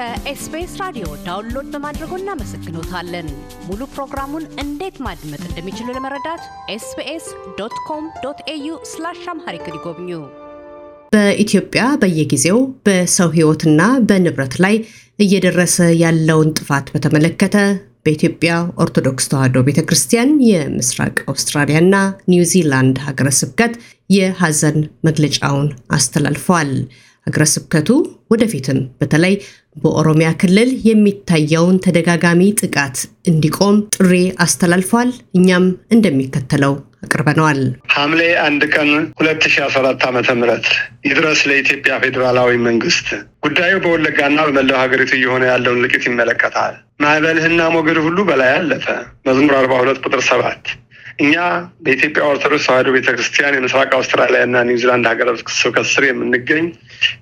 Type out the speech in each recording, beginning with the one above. ከኤስቢኤስ ራዲዮ ዳውንሎድ በማድረጎ እናመሰግኖታለን። ሙሉ ፕሮግራሙን እንዴት ማድመጥ እንደሚችሉ ለመረዳት sbs.com.au/amharic ይጎብኙ። በኢትዮጵያ በየጊዜው በሰው ሕይወትና በንብረት ላይ እየደረሰ ያለውን ጥፋት በተመለከተ በኢትዮጵያ ኦርቶዶክስ ተዋሕዶ ቤተክርስቲያን የምስራቅ አውስትራሊያና ኒውዚላንድ ሀገረ ስብከት የሐዘን መግለጫውን አስተላልፏል። ሀገረ ስብከቱ ወደፊትም በተለይ በኦሮሚያ ክልል የሚታየውን ተደጋጋሚ ጥቃት እንዲቆም ጥሪ አስተላልፏል። እኛም እንደሚከተለው አቅርበናል። ሐምሌ 1 ቀን 2014 ዓ.ም ይድረስ ለኢትዮጵያ ፌደራላዊ መንግስት። ጉዳዩ በወለጋና በመላው ሀገሪቱ እየሆነ ያለውን ልቂት ይመለከታል። ማዕበልህና ሞገድ ሁሉ በላይ አለፈ። መዝሙር 42 ቁጥር 7። እኛ በኢትዮጵያ ኦርቶዶክስ ተዋሕዶ ቤተክርስቲያን የምስራቅ አውስትራሊያና ኒውዚላንድ ሀገረ ስብከት ስር የምንገኝ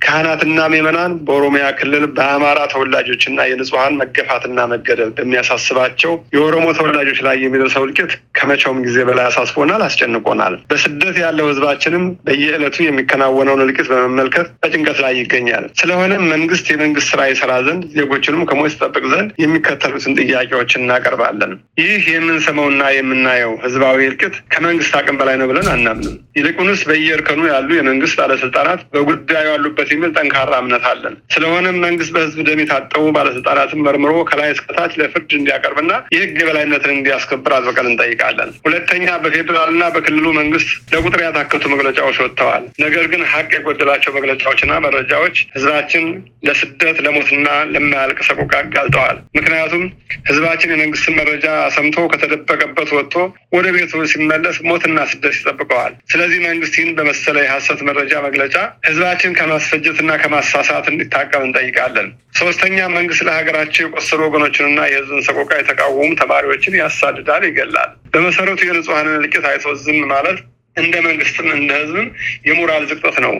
ካህናትና ምዕመናን በኦሮሚያ ክልል በአማራ ተወላጆችና የንጹሃን መገፋትና መገደል በሚያሳስባቸው የኦሮሞ ተወላጆች ላይ የሚደርሰው ልቂት ከመቼውም ጊዜ በላይ አሳስቦናል፣ አስጨንቆናል። በስደት ያለው ህዝባችንም በየዕለቱ የሚከናወነውን ልቂት በመመልከት በጭንቀት ላይ ይገኛል። ስለሆነም መንግስት የመንግስት ስራ ይሰራ ዘንድ ዜጎችንም ከሞት ይጠብቅ ዘንድ የሚከተሉትን ጥያቄዎች እናቀርባለን። ይህ የምንሰማውና የምናየው ህዝብ ልቂት ከመንግስት አቅም በላይ ነው ብለን አናምንም። ይልቁንስ በየእርከኑ ያሉ የመንግስት ባለስልጣናት በጉዳዩ ያሉበት የሚል ጠንካራ እምነት አለን። ስለሆነም መንግስት በህዝብ ደም የታጠቡ ባለስልጣናትን መርምሮ ከላይ እስከ ታች ለፍርድ እንዲያቀርብና የህግ የበላይነትን እንዲያስከብር አጥብቀን እንጠይቃለን። ሁለተኛ፣ በፌዴራልና በክልሉ መንግስት ለቁጥር ያታከቱ መግለጫዎች ወጥተዋል። ነገር ግን ሀቅ የጎደላቸው መግለጫዎችና መረጃዎች ህዝባችን ለስደት፣ ለሞትና ለማያልቅ ሰቆቃ አጋልጠዋል። ምክንያቱም ህዝባችን የመንግስት መረጃ አሰምቶ ከተደበቀበት ወጥቶ ወደ ቤቱ ሲመለስ ሞትና ስደት ይጠብቀዋል። ስለዚህ መንግስትን በመሰለ የሐሰት መረጃ መግለጫ ህዝባችን ከማስፈጀትና ከማሳሳት እንዲታቀብ እንጠይቃለን። ሶስተኛ፣ መንግስት ለሀገራቸው የቆሰሉ ወገኖችንና የህዝብን ሰቆቃ የተቃወሙ ተማሪዎችን ያሳድዳል፣ ይገላል። በመሰረቱ የንጹሃንን ልቂት አይቶ ዝም ማለት እንደ መንግስትም እንደ ህዝብም የሞራል ዝቅጠት ነው።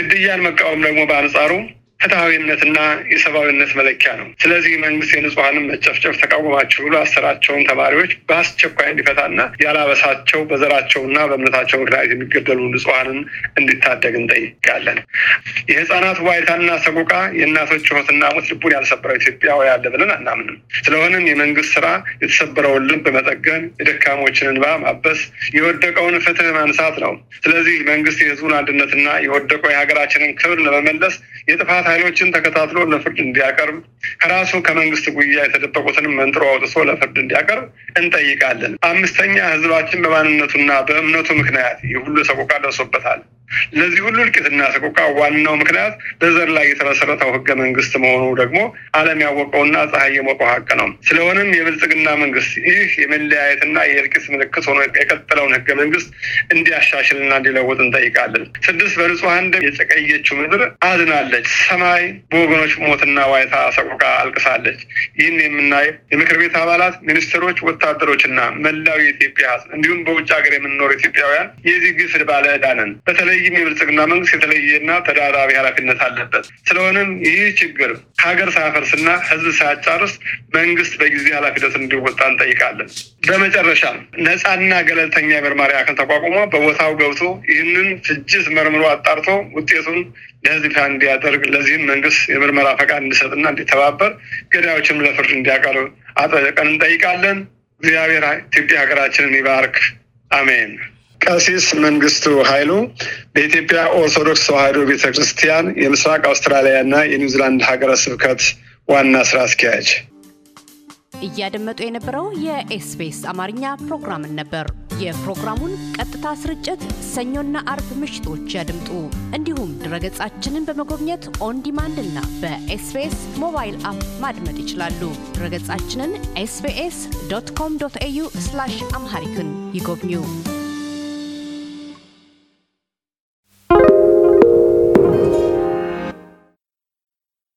ግድያን መቃወም ደግሞ በአንጻሩ ፍትሃዊነትና የሰብአዊነት መለኪያ ነው። ስለዚህ መንግስት የንጹሃንን መጨፍጨፍ ተቃውሟቸው ብሎ አሰራቸውን ተማሪዎች በአስቸኳይ እንዲፈታና ያላበሳቸው በዘራቸውና በእምነታቸው ምክንያት የሚገደሉ ንጹሃንን እንዲታደግ እንጠይቃለን። የህፃናት ዋይታና ሰቆቃ፣ የእናቶች ጩኸትና ሞት ልቡን ያልሰበረው ኢትዮጵያዊ ያለ ብለን አናምንም። ስለሆነም የመንግስት ስራ የተሰበረውን ልብ በመጠገን የደካሞችን እንባ ማበስ፣ የወደቀውን ፍትህ ማንሳት ነው። ስለዚህ መንግስት የህዝቡን አንድነትና የወደቀው የሀገራችንን ክብር ለመመለስ የጥፋት ኃይሎችን ተከታትሎ ለፍርድ እንዲያቀርብ፣ ከራሱ ከመንግስት ጉያ የተደበቁትን መንጥሮ አውጥቶ ለፍርድ እንዲያቀርብ እንጠይቃለን። አምስተኛ፣ ህዝባችን በማንነቱና በእምነቱ ምክንያት የሁሉ ሰቆቃ ደርሶበታል። ለዚህ ሁሉ ልቂትና ሰቆቃ ዋናው ምክንያት በዘር ላይ የተመሰረተው ህገ መንግስት መሆኑ ደግሞ ዓለም ያወቀውና ፀሐይ የሞቀው ሀቅ ነው። ስለሆነም የብልጽግና መንግስት ይህ የመለያየትና የልቂት ምልክት ሆኖ የቀጠለውን ህገ መንግስት እንዲያሻሽልና እንዲለውጥ እንጠይቃለን። 6 በንጹሃን ደም የጨቀየችው ምድር አዝናለች። ሰማይ በወገኖች ሞትና ዋይታ ሰቆቃ አልቅሳለች። ይህን የምናየው የምክር ቤት አባላት፣ ሚኒስትሮች፣ ወታደሮችና መላው የኢትዮጵያ ህዝብ እንዲሁም በውጭ ሀገር የምንኖር ኢትዮጵያውያን የዚህ ግፍር ባለዕዳ ነን። በተለይም የብልጽግና መንግስት የተለየና ተዳራቢ ኃላፊነት አለበት። ስለሆነም ይህ ችግር ሀገር ሳያፈርስና ህዝብ ሳያጫርስ መንግስት በጊዜ ኃላፊነት እንዲወጣ እንጠይቃለን። በመጨረሻ ነፃና ገለልተኛ መርማሪ አካል ተቋቁሞ በቦታው ገብቶ ይህንን ፍጅት መርምሮ አጣርቶ ውጤቱን ለህዝብ ይፋ እንዲያደርግ፣ ለዚህም መንግስት የምርመራ ፈቃድ እንዲሰጥና እንዲተባበር፣ ገዳዮችም ለፍርድ እንዲያቀርብ አጥብቀን እንጠይቃለን። እግዚአብሔር ኢትዮጵያ ሀገራችንን ይባርክ። አሜን። ቀሲስ መንግስቱ ኃይሉ በኢትዮጵያ ኦርቶዶክስ ተዋሕዶ ቤተክርስቲያን የምስራቅ አውስትራሊያና የኒውዚላንድ ሀገረ ስብከት ዋና ስራ አስኪያጅ። እያደመጡ የነበረው የኤስቢኤስ አማርኛ ፕሮግራም ነበር። የፕሮግራሙን ቀጥታ ስርጭት ሰኞና አርብ ምሽቶች ያድምጡ። እንዲሁም ድረገጻችንን በመጎብኘት ኦን ዲማንድ እና በኤስቢኤስ ሞባይል አፕ ማድመጥ ይችላሉ። ድረገጻችንን sbs.com.au/amharic ይጎብኙ።